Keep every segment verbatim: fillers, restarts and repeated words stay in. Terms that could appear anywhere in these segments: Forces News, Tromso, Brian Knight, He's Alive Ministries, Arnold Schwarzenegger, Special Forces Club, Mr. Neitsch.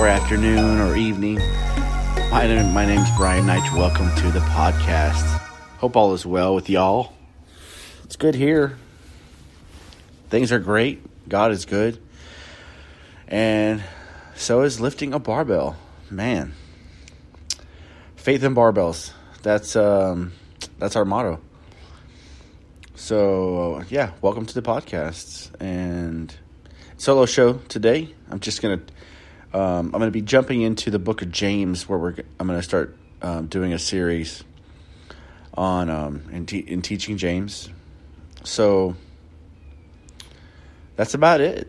or afternoon or evening. My name, my name's Brian Knight. Welcome to the podcast. Hope all is well with y'all. It's good here. Things are great. God is good. And so is lifting a barbell. Man. Faith in barbells. That's um, that's our motto. So, yeah, welcome to the podcast. And solo show today. I'm just going to um, I'm going to be jumping into the book of James, where we're I'm going to start um, doing a series on um, in, te- in teaching James. So that's about it.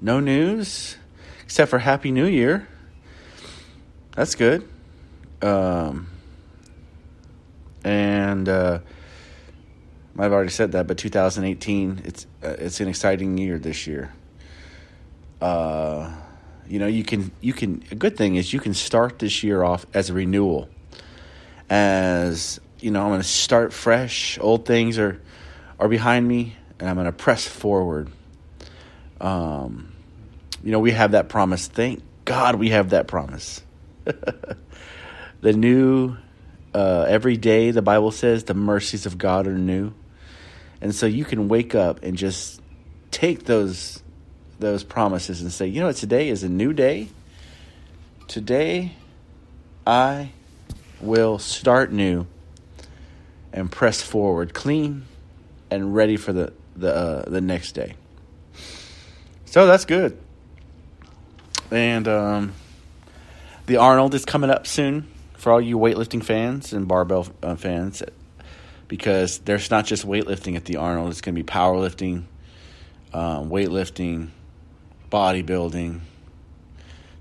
No news except for Happy New Year. That's good. Um, and uh, I've already said that, but two thousand eighteen, it's uh, it's an exciting year this year. Uh, you know, you can you can a good thing is you can start this year off as a renewal. As you know, I'm going to start fresh. Old things are are behind me, and I'm going to press forward. Um, you know, we have that promise. Thank God we have that promise. The new, uh, every day, the Bible says, the mercies of God are new. And so you can wake up and just take those those promises and say, you know what, today is a new day. Today, I will start new and press forward, clean and ready for the, the, uh, the next day. So that's good. And um, the Arnold is coming up soon for all you weightlifting fans and barbell uh, fans, because there's not just weightlifting at the Arnold. It's going to be powerlifting, um, weightlifting, bodybuilding,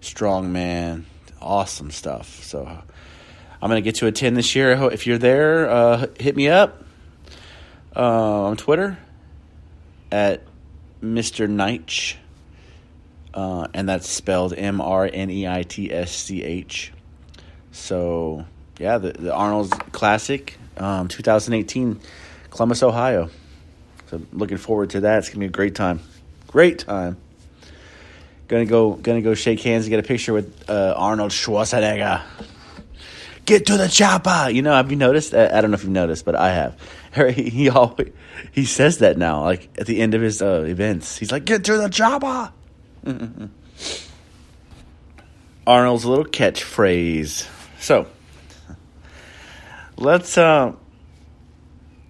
strongman, awesome stuff. So I'm going to get to attend this year. If you're there, uh, hit me up uh, on Twitter at Mister Neitsch, uh, and that's spelled M R N E I T S C H. So, yeah, the, the Arnold's Classic, um, twenty eighteen, Columbus, Ohio. So, looking forward to that. It's gonna be a great time, great time. Gonna go, gonna go shake hands and get a picture with uh, Arnold Schwarzenegger. Get to the chopper. You know, have you noticed? I don't know if you've noticed, but I have. He, he always he says that now, like at the end of his uh, events, he's like, "Get to the chopper." Arnold's little catchphrase. So let's uh,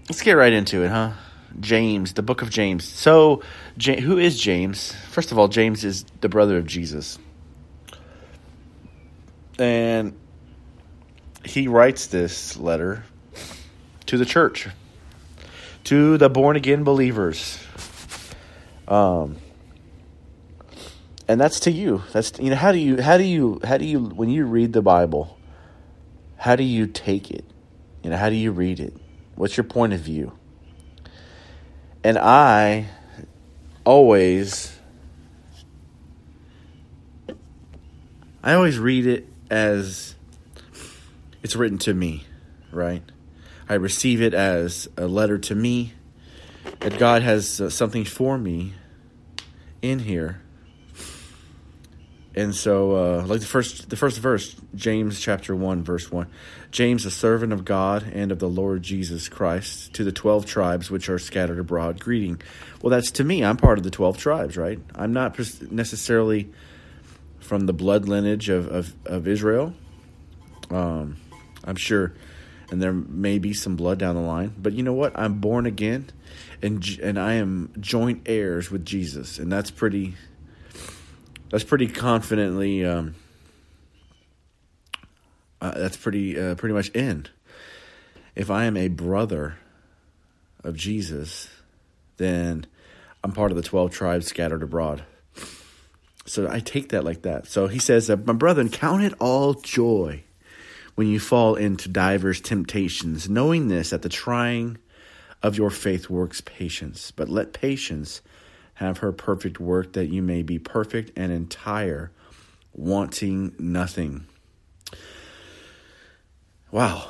let's get right into it, huh? James, the book of James. So, J- who is James? First of all, James is the brother of Jesus, and he writes this letter to the church, to the born-again believers. Um, and that's to you. That's, you know, how do you, how do you, how do you, when you read the Bible, how do you take it? You know, how do you read it? What's your point of view? And I always, I always read it as it's written to me, right? I receive it as a letter to me, that God has uh, something for me in here. And so, uh, like the first, the first verse, James chapter one, verse one, James, a servant of God and of the Lord Jesus Christ, to the twelve tribes which are scattered abroad, greeting. Well, that's to me. I'm part of the twelve tribes, right? I'm not necessarily from the blood lineage of of, of Israel. Um, I'm sure. And there may be some blood down the line. But you know what? I'm born again, and and I am joint heirs with Jesus. And that's pretty that's pretty confidently um, uh, that's pretty uh, pretty much in. If I am a brother of Jesus, then I'm part of the twelve tribes scattered abroad. So I take that like that. So he says, my brethren, count it all joy when you fall into divers temptations, knowing this, that the trying of your faith works patience. But let patience have her perfect work, that you may be perfect and entire, wanting nothing. Wow.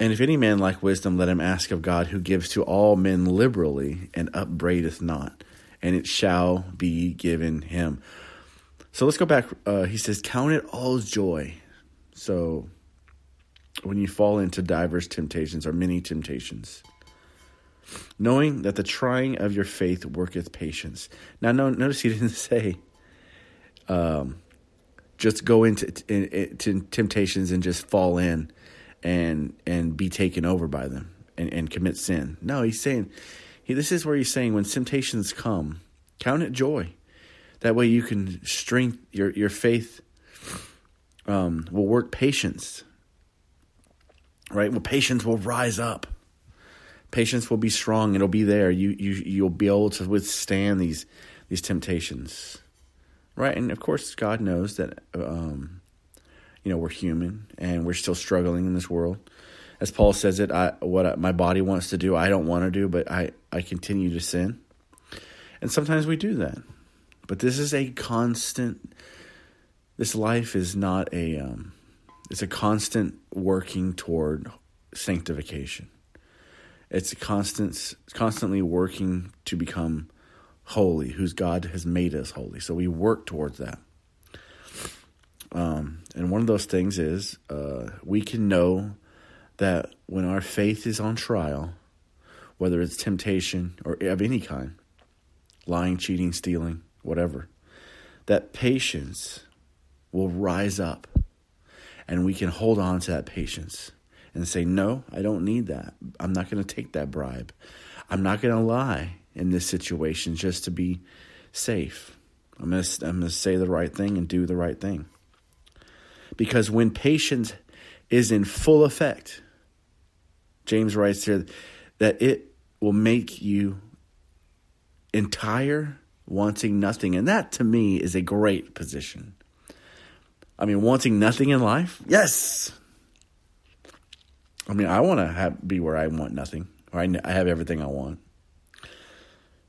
And if any man lack wisdom, let him ask of God, who gives to all men liberally and upbraideth not, and it shall be given him. So let's go back. Uh, he says, count it all joy. So when you fall into diverse temptations or many temptations, knowing that the trying of your faith worketh patience. Now, no, notice he didn't say um, just go into in, in temptations and just fall in and and be taken over by them and, and commit sin. No, he's saying, he, this is where he's saying when temptations come, count it joy. That way you can strength, your, your faith um, will work patience, right? Well, patience will rise up. Patience will be strong. It'll be there. You, you, you'll be able to withstand these these temptations, right? And, of course, God knows that, um, you know, we're human and we're still struggling in this world. As Paul says it, I, what I, my body wants to do, I don't want to do, but I, I continue to sin. And sometimes we do that. But this is a constant, this life is not a, um, it's a constant working toward sanctification. It's a constant, constantly working to become holy, whose God has made us holy. So we work towards that. Um, and one of those things is uh, we can know that when our faith is on trial, whether it's temptation or of any kind, lying, cheating, stealing, whatever, that patience will rise up and we can hold on to that patience and say, no, I don't need that. I'm not going to take that bribe. I'm not going to lie in this situation just to be safe. I'm going to, I'm going to say the right thing and do the right thing. Because when patience is in full effect, James writes here that it will make you entire, wanting nothing. And that to me is a great position. I mean, wanting nothing in life? Yes. I mean, I want to have, be where I want nothing, or I, I have everything I want,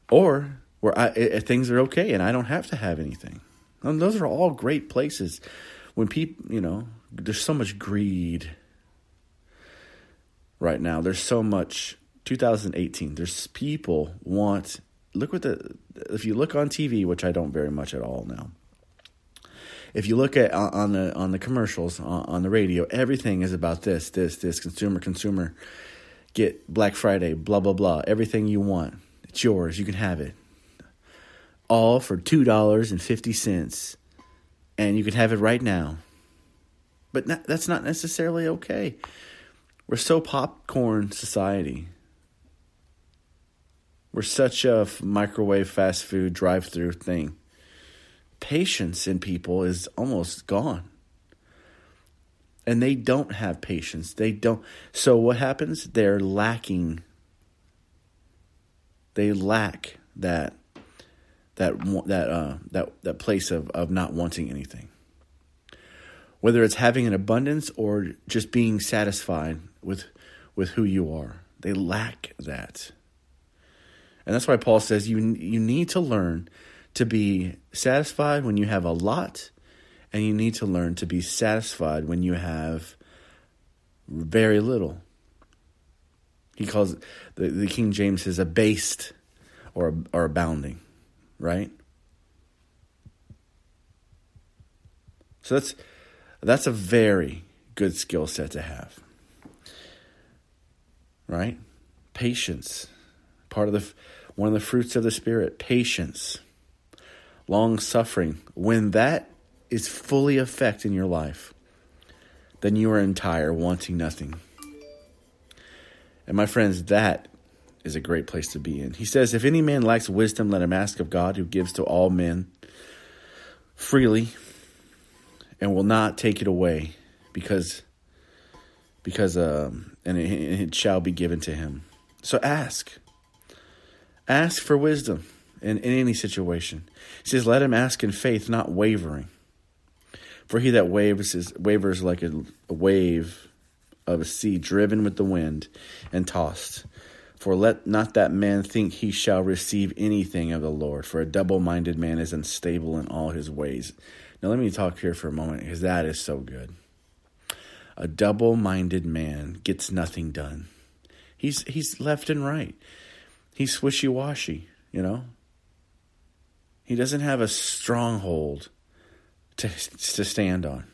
or where I, I, things are okay and I don't have to have anything. And those are all great places. When people, you know, there's so much greed right now. There's so much. twenty eighteen. There's people want. Look what the, if you look on T V, which I don't very much at all now. If you look at on the on the commercials on, on the radio, everything is about this, this, this consumer, consumer. Get Black Friday, blah blah blah. Everything you want, it's yours. You can have it, all for two dollars and fifty cents, and you can have it right now. But not, that's not necessarily okay. We're so popcorn society. We're such a microwave fast food drive-through thing. Patience in people is almost gone. And they don't have patience. They don't. So what happens? They're lacking. They lack that that that uh, that that place of, of not wanting anything. Whether it's having an abundance or just being satisfied with with who you are, they lack that. And that's why Paul says you you need to learn to be satisfied when you have a lot, and you need to learn to be satisfied when you have very little. He calls it, the, the King James says, abased or, or abounding, right? So that's that's a very good skill set to have, right? Patience. Part of the one of the fruits of the Spirit, patience, long suffering. When that is fully effect in your life, then you are entire, wanting nothing. And my friends, that is a great place to be in. He says, if any man lacks wisdom, let him ask of God, who gives to all men freely and will not take it away, because because um, and it, it shall be given to him. So ask. Ask for wisdom in, in any situation. He says, let him ask in faith, not wavering. For he that wavers is wavers like a, a wave of a sea driven with the wind and tossed. For let not that man think he shall receive anything of the Lord. For a double-minded man is unstable in all his ways. Now let me talk here for a moment, because that is so good. A double-minded man gets nothing done. He's he's left and right. He's swishy-washy, you know? He doesn't have a stronghold to, to stand on.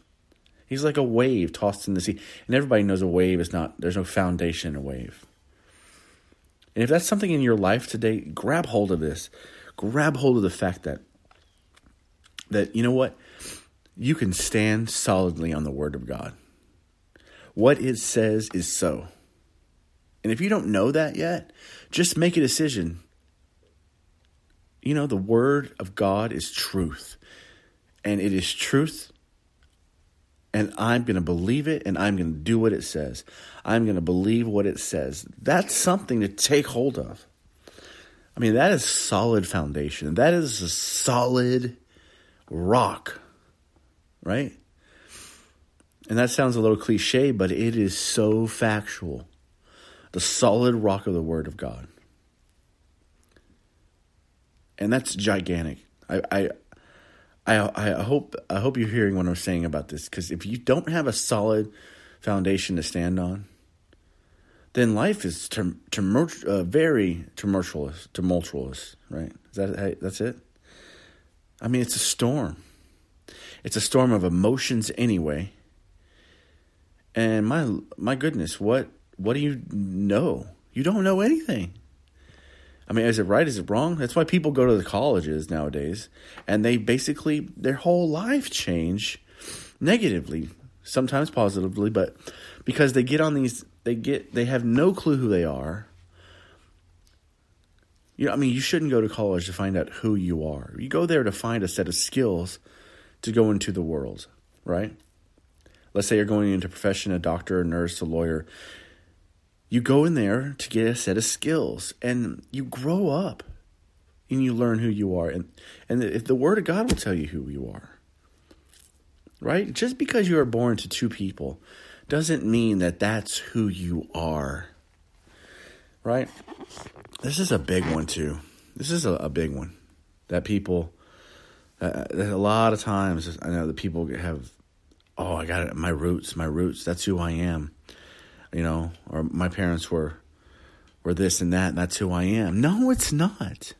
He's like a wave tossed in the sea. And everybody knows a wave is not, there's no foundation in a wave. And if that's something in your life today, grab hold of this. Grab hold of the fact that, that you know what? You can stand solidly on the Word of God. What it says is so. And if you don't know that yet, just make a decision. You know, the Word of God is truth. And it is truth. And I'm going to believe it, and I'm going to do what it says. I'm going to believe what it says. That's something to take hold of. I mean, that is solid foundation. That is a solid rock, right? And that sounds a little cliche, but it is so factual. The solid rock of the Word of God. And that's gigantic. I... I I, I hope I hope you're hearing what I'm saying about this, because if you don't have a solid foundation to stand on, then life is tum- tumult- uh, very tumultuous, tumultuous, right? Is that that's it? I mean, it's a storm. It's a storm of emotions anyway. And my my goodness, what what do you know? You don't know anything. I mean, is it right? Is it wrong? That's why people go to the colleges nowadays, and they basically, their whole life change negatively, sometimes positively, but because they get on these, they get, they have no clue who they are. You know, I mean, you shouldn't go to college to find out who you are. You go there to find a set of skills to go into the world, right? Let's say you're going into a profession, a doctor, a nurse, a lawyer. You go in there to get a set of skills, and you grow up, and you learn who you are. And, and the, the Word of God will tell you who you are, right? Just because you are born to two people doesn't mean that that's who you are, right? This is a big one, too. This is a, a big one that people, uh, that a lot of times, I know that people have, oh, I got it, my roots, my roots, that's who I am. You know, or my parents were were this and that, and that's who I am. No, it's not.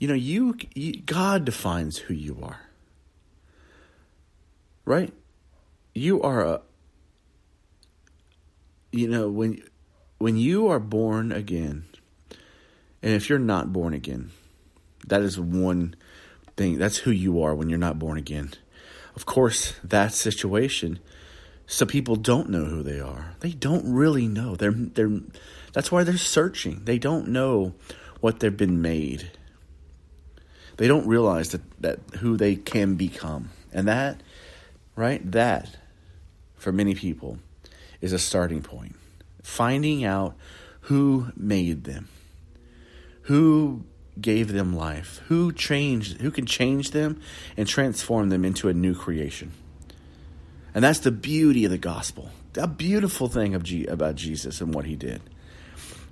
You know, you, you God defines who you are, right? You are a, you know, when when you are born again, and if you're not born again, that is one thing. That's who you are when you're not born again. Of course, that situation. So people don't know who they are. They don't really know. They're they're that's why they're searching. They don't know what they've been made. They don't realize that, that who they can become. And that, right? That for many people is a starting point. Finding out who made them. Who gave them life? Who changed who can change them and transform them into a new creation. And that's the beauty of the gospel. A beautiful thing of G- about Jesus and what he did.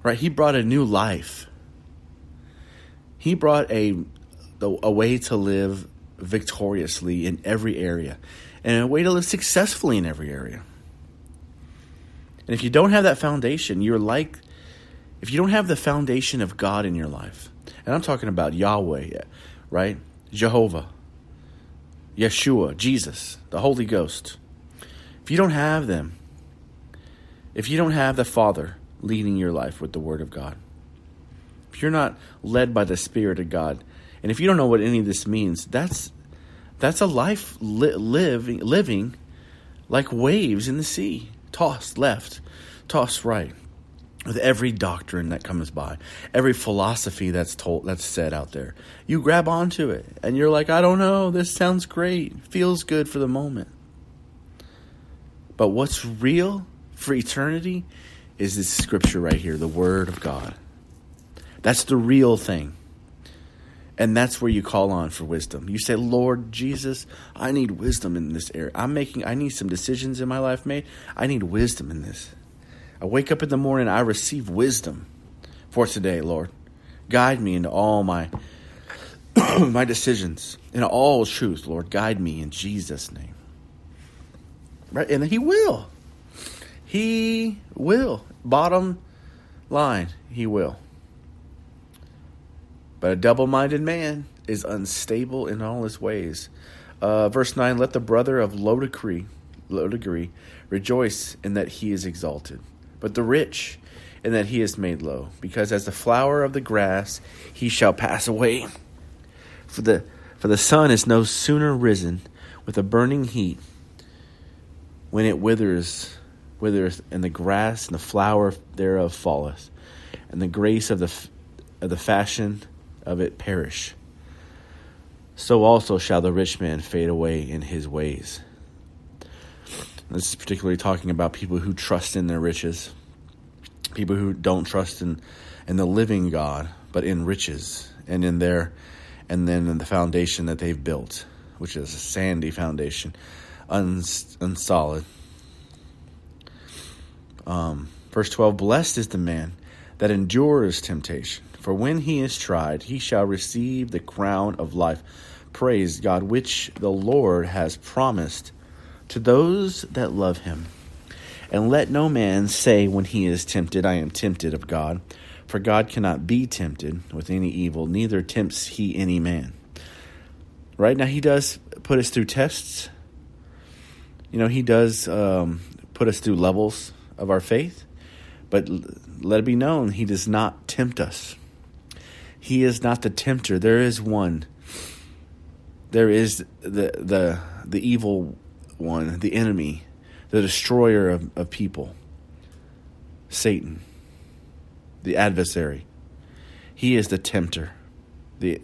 Right? He brought a new life. He brought a, a way to live victoriously in every area. And a way to live successfully in every area. And if you don't have that foundation, you're like... If you don't have the foundation of God in your life. And I'm talking about Yahweh, right? Jehovah. Yeshua, Jesus, the Holy Ghost. If you don't have them, if you don't have the Father leading your life with the Word of God, if you're not led by the Spirit of God, and if you don't know what any of this means, that's that's a life li- living living like waves in the sea, tossed left, tossed right, with every doctrine that comes by, every philosophy that's told, that's said out there. You grab onto it, and you're like, I don't know, this sounds great, feels good for the moment. But what's real for eternity is this scripture right here, the Word of God. That's the real thing. And that's where you call on for wisdom. You say, Lord Jesus, I need wisdom in this area. I'm making, I need some decisions in my life made. I need wisdom in this. I wake up in the morning, I receive wisdom for today, Lord. Guide me into all my, my decisions, in all truth, Lord. Guide me in Jesus' name. Right, and he will. He will. Bottom line, he will. But a double-minded man is unstable in all his ways. Uh, verse nine, let the brother of low degree, low degree rejoice in that he is exalted, but the rich in that he is made low, because as the flower of the grass he shall pass away. For the for the sun is no sooner risen with a burning heat, when it withers, withers, and the grass and the flower thereof falleth, and the grace of the of the fashion of it perish. So also shall the rich man fade away in his ways. This is particularly talking about people who trust in their riches, people who don't trust in, in the living God, but in riches and in their, and then in the foundation that they've built, which is a sandy foundation, uns, unsolid. Um, verse twelve, blessed is the man that endures temptation, for when he is tried, he shall receive the crown of life. Praise God, which the Lord has promised to those that love him. And let no man say when he is tempted, I am tempted of God. For God cannot be tempted with any evil, neither tempts he any man. Right now, he does put us through tests. You know, he does um, put us through levels of our faith. But let it be known, he does not tempt us. He is not the tempter. There is one. There is the the the evil one, the enemy, the destroyer of, of people, Satan, the adversary. He is the tempter. The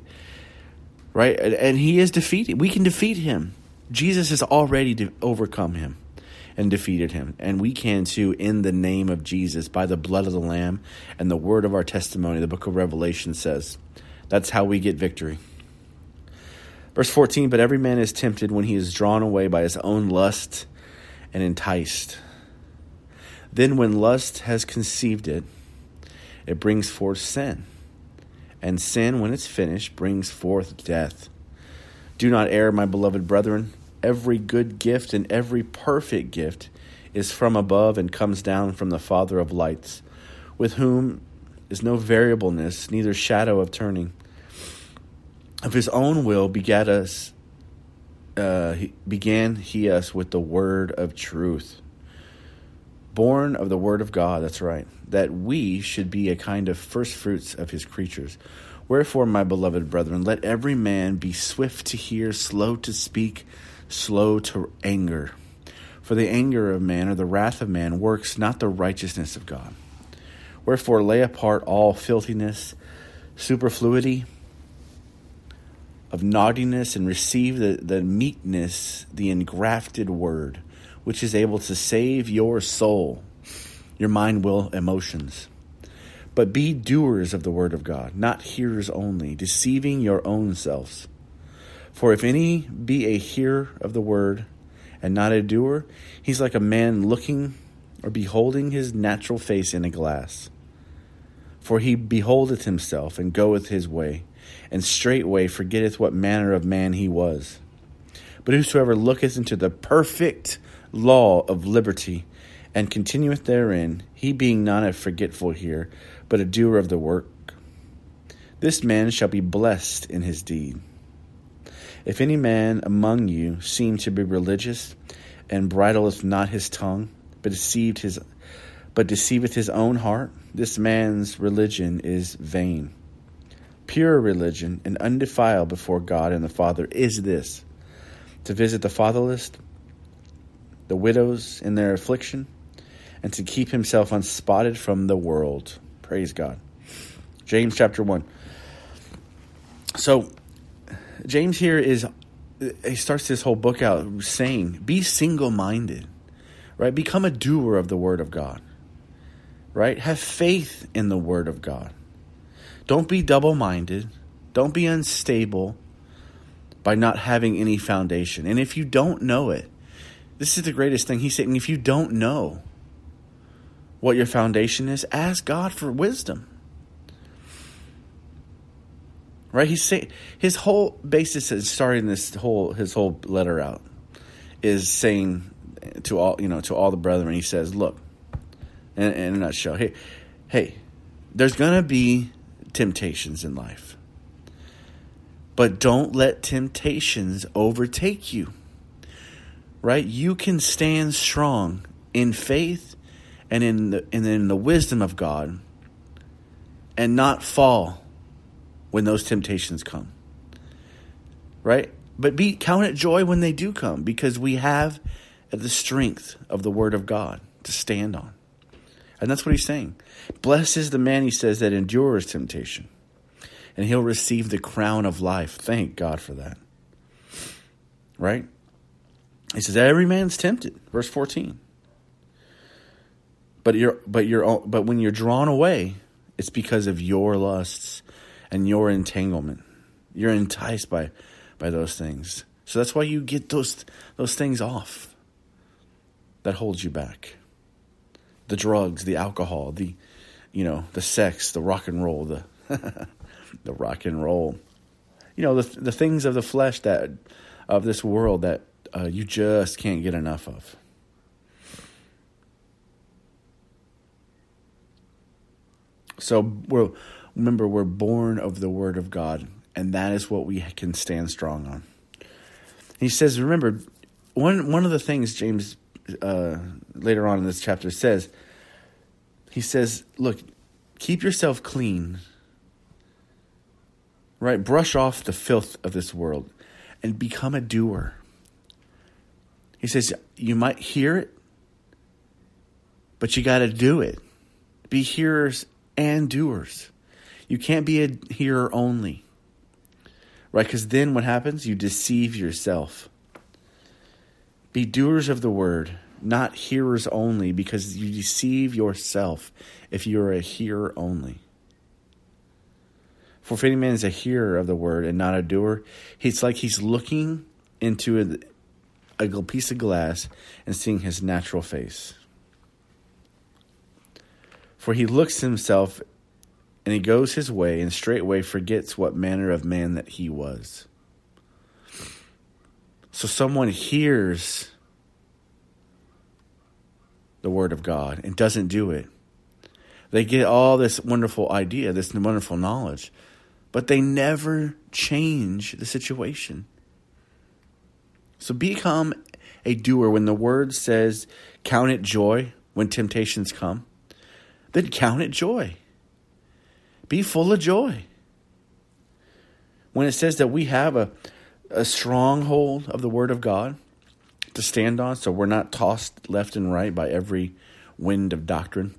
right, and, and he is defeated. We can defeat him. Jesus has already de- overcome him and defeated him, and we can too, in the name of Jesus, by the blood of the Lamb and the word of our testimony. The book of Revelation says that's how we get victory. Verse fourteen, but every man is tempted when he is drawn away by his own lust and enticed. Then when lust has conceived it, it brings forth sin, and sin, when it's finished, brings forth death. Do not err, my beloved brethren. Every good gift and every perfect gift is from above and comes down from the Father of lights, with whom is no variableness, neither shadow of turning. Of his own will begat us, uh, he, began he us with the word of truth, born of the word of God, that's right, that we should be a kind of first fruits of his creatures. Wherefore, my beloved brethren, let every man be swift to hear, slow to speak, slow to anger. For the anger of man, or the wrath of man, works not the righteousness of God. Wherefore, lay apart all filthiness, superfluity of naughtiness, and receive the, the meekness, the engrafted word, which is able to save your soul, your mind, will, emotions. But be doers of the word of God, not hearers only, deceiving your own selves. For if any be a hearer of the word and not a doer, he's like a man looking or beholding his natural face in a glass. For he beholdeth himself and goeth his way, and straightway forgetteth what manner of man he was. But whosoever looketh into the perfect law of liberty and continueth therein, he being not a forgetful hearer, but a doer of the work, this man shall be blessed in his deed. If any man among you seem to be religious, and bridleth not his tongue, but deceived his, but deceiveth his own heart, this man's religion is vain. Pure religion and undefiled before God and the Father is this, to visit the fatherless, the widows in their affliction, and to keep himself unspotted from the world. Praise God. James chapter one. So James here is, he starts this whole book out saying, be single-minded, right? Become a doer of the word of God, right? Have faith in the word of God. Don't be double-minded. Don't be unstable by not having any foundation. And if you don't know it, this is the greatest thing he's saying. If you don't know what your foundation is, ask God for wisdom. Right? He's saying, his whole basis is starting this whole his whole letter out is saying to all you know to all the brethren. He says, look, in, in a nutshell, hey, hey, there's gonna be temptations in life. But don't let temptations overtake you, right? You can stand strong in faith and in the, and in the wisdom of God and not fall when those temptations come, right? But be count it joy when they do come, because we have the strength of the word of God to stand on. And that's what he's saying. Blessed is the man, he says, that endures temptation, and he'll receive the crown of life. Thank God for that, right? He says, every man's tempted, verse fourteen. But you're, but you're, but when you're drawn away, it's because of your lusts and your entanglement. You're enticed by, by those things. So that's why you get those those things off that holds you back. The drugs, the alcohol, the, you know, the sex, the rock and roll, the the rock and roll, you know, the the things of the flesh that of this world that uh, you just can't get enough of. So we're, remember, we're born of the word of God, and that is what we can stand strong on. He says, remember, one one of the things James uh, later on in this chapter says, he says, look, keep yourself clean, right? Brush off the filth of this world and become a doer. He says, you might hear it, but you got to do it. Be hearers and doers. You can't be a hearer only, right? Because then what happens? You deceive yourself. Be doers of the word, not hearers only, because you deceive yourself if you're a hearer only. For if any man is a hearer of the word and not a doer, it's like he's looking into a, a piece of glass and seeing his natural face. For he looks himself, and he goes his way, and straightway forgets what manner of man that he was. So someone hears the word of God and doesn't do it. They get all this wonderful idea, this wonderful knowledge, but they never change the situation. So become a doer. When the word says, count it joy when temptations come, then count it joy. Be full of joy. When it says that we have a, a stronghold of the word of God to stand on, so we're not tossed left and right by every wind of doctrine,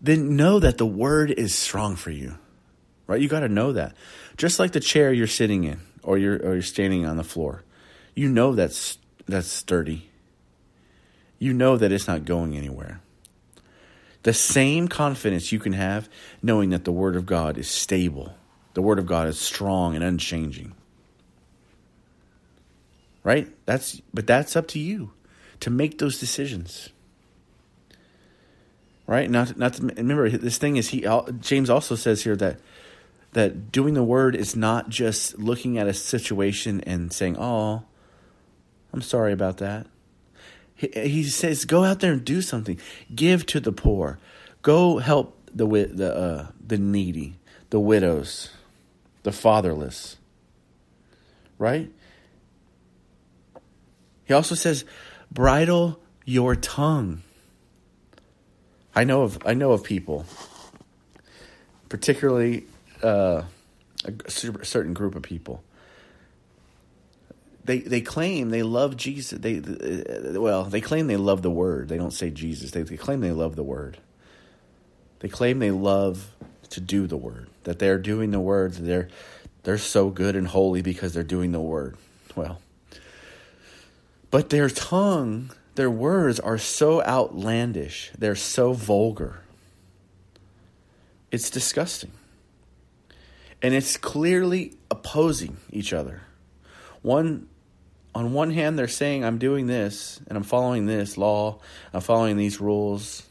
then know that the word is strong for you, right? You got to know that. Just like the chair you're sitting in or you're, or you're standing on the floor, you know that's, that's sturdy. You know that it's not going anywhere. The same confidence you can have knowing that the word of God is stable. The word of God is strong and unchanging. Right? That's but that's up to you to make those decisions. Right? Not not to, remember, this thing is he James also says here that that doing the word is not just looking at a situation and saying, "Oh, I'm sorry about that." He says, go out there and do something. Give to the poor. Go help the the uh, the needy, the widows, the fatherless. Right? He also says, bridle your tongue. I know of I know of people, particularly uh, a certain group of people. They they claim they love Jesus. They well, they claim they love the word. They don't say Jesus. They, they claim they love the word. They claim they love to do the word. That they're doing the word. They're they're so good and holy because they're doing the word. Well, but their tongue, their words are so outlandish. They're so vulgar. It's disgusting. And it's clearly opposing each other. One On one hand, they're saying, I'm doing this, and I'm following this law, I'm following these rules.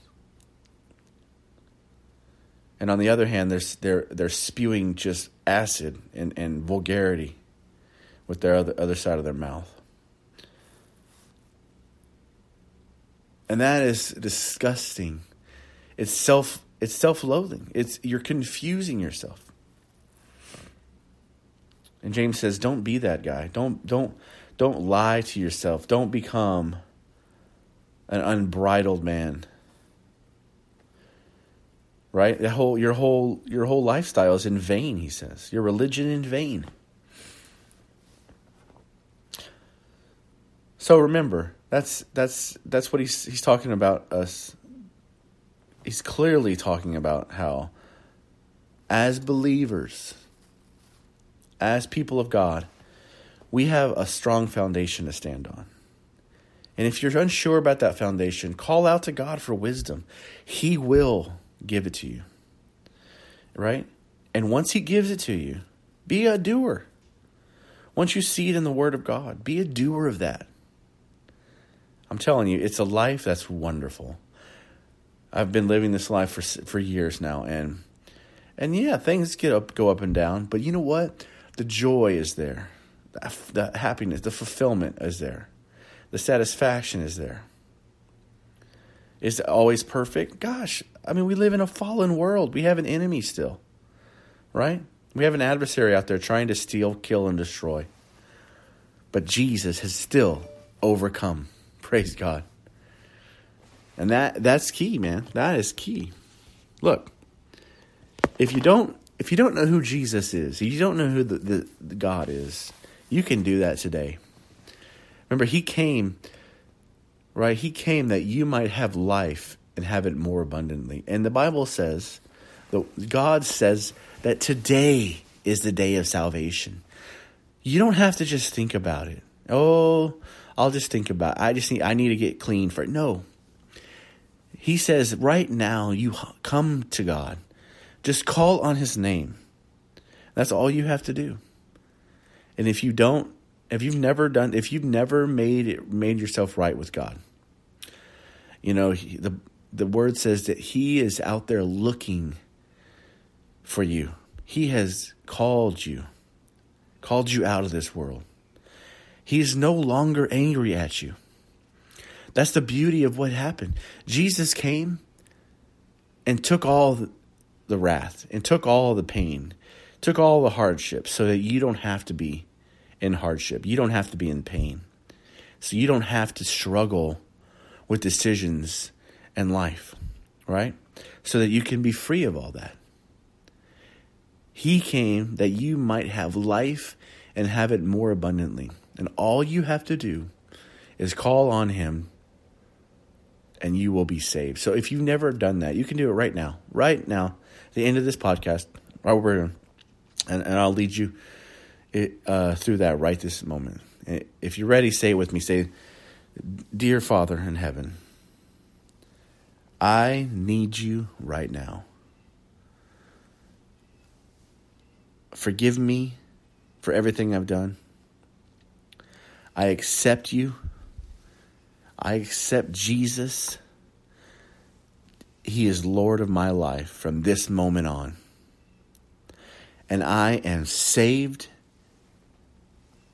And on the other hand, they're, they're, they're spewing just acid and, and vulgarity with their other, other side of their mouth. And that is disgusting. It's self, it's self-loathing. It's, you're confusing yourself. And James says, don't be that guy. Don't don't don't lie to yourself. Don't become an unbridled man. Right? The whole your whole your whole lifestyle is in vain, he says. Your religion in vain. So remember, that's that's that's what he's he's talking about us. He's clearly talking about how as believers, as people of God, we have a strong foundation to stand on. And if you're unsure about that foundation, call out to God for wisdom. He will give it to you. Right? And once he gives it to you, be a doer. Once you see it in the Word of God, be a doer of that. I'm telling you, it's a life that's wonderful. I've been living this life for for years now, and and yeah, things get up, go up and down. But you know what? The joy is there, the, the happiness, the fulfillment is there, the satisfaction is there. Is it always perfect? Gosh, I mean, we live in a fallen world. We have an enemy still, right? We have an adversary out there trying to steal, kill, and destroy. But Jesus has still overcome. Praise God. And that that's key, man. That is key. Look, if you don't if you don't know who Jesus is, if you don't know who the, the, the God is, you can do that today. Remember, he came, right? He came that you might have life and have it more abundantly. And the Bible says, God says that today is the day of salvation. You don't have to just think about it. Oh, I'll just think about it. I just need, I need to get clean for it. No. He says right now you come to God. Just call on his name. That's all you have to do. And if you don't, if you've never done, if you've never made it, made yourself right with God, you know, he, the, the word says that he is out there looking for you. He has called you, called you out of this world. He is no longer angry at you. That's the beauty of what happened. Jesus came and took all the wrath and took all the pain, took all the hardship so that you don't have to be in hardship. You don't have to be in pain. So you don't have to struggle with decisions and life, right? So that you can be free of all that. He came that you might have life and have it more abundantly. And all you have to do is call on him and you will be saved. So if you've never done that, you can do it right now. Right now, at the end of this podcast, and, and I'll lead you it, uh, through that right this moment. If you're ready, say it with me. Say, "Dear Father in heaven, I need you right now. Forgive me for everything I've done. I accept you. I accept Jesus. He is Lord of my life from this moment on. And I am saved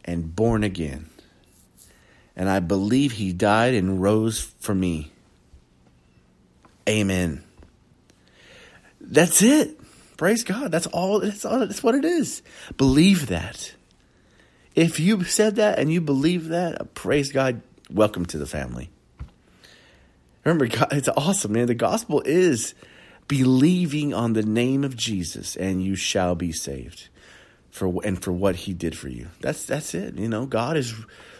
and born again. And I believe he died and rose for me. Amen." That's it. Praise God. That's all. That's all. That's what it is. Believe that. If you said that and you believe that, praise God, welcome to the family. Remember, God, it's awesome, man. The gospel is believing on the name of Jesus and you shall be saved for and for what he did for you. That's that's it. You know, God is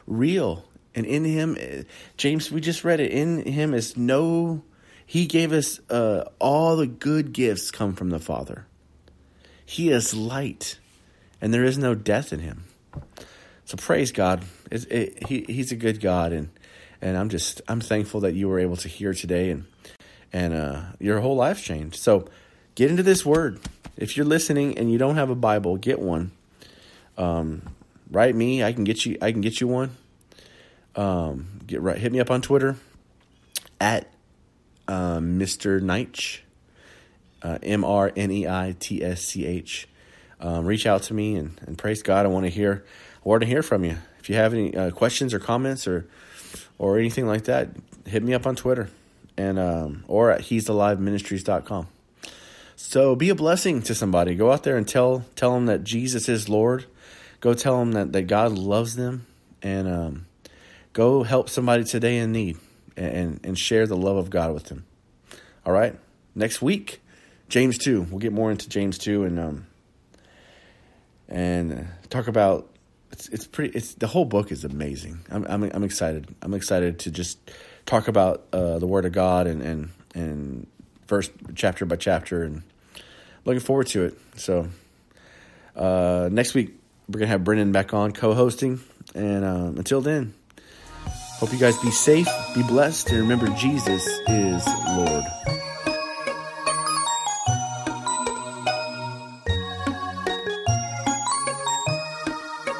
real. And in him, James, we just read it, in him is no, he gave us uh, all the good gifts come from the Father. He is light and there is no death in him. So praise God. It, it, he, he's a good God, and and I'm just I'm thankful that you were able to hear today, and and uh, your whole life changed. So get into this Word. If you're listening and you don't have a Bible, get one. Um, write me. I can get you. I can get you one. Um, get right. Hit me up on Twitter at uh, Mister Neitsch, uh, M R N E I T S C H. Um, reach out to me and, and praise God. I want to hear, I want to hear from you. If you have any uh, questions or comments or, or anything like that, hit me up on Twitter and, um, or at he's alive ministries dot com. So be a blessing to somebody. Go out there and tell, tell them that Jesus is Lord. Go tell them that, that God loves them, and um, go help somebody today in need, and, and share the love of God with them. All right? Next week, James two. We'll get more into James two and um, and talk about, it's it's pretty, it's, the whole book is amazing. I'm I'm, I'm excited. I'm excited to just talk about uh, the Word of God and, and, and verse, chapter by chapter, and looking forward to it. So uh, next week, we're going to have Brennan back on co-hosting. And um, until then, hope you guys be safe, be blessed, and remember Jesus is Lord.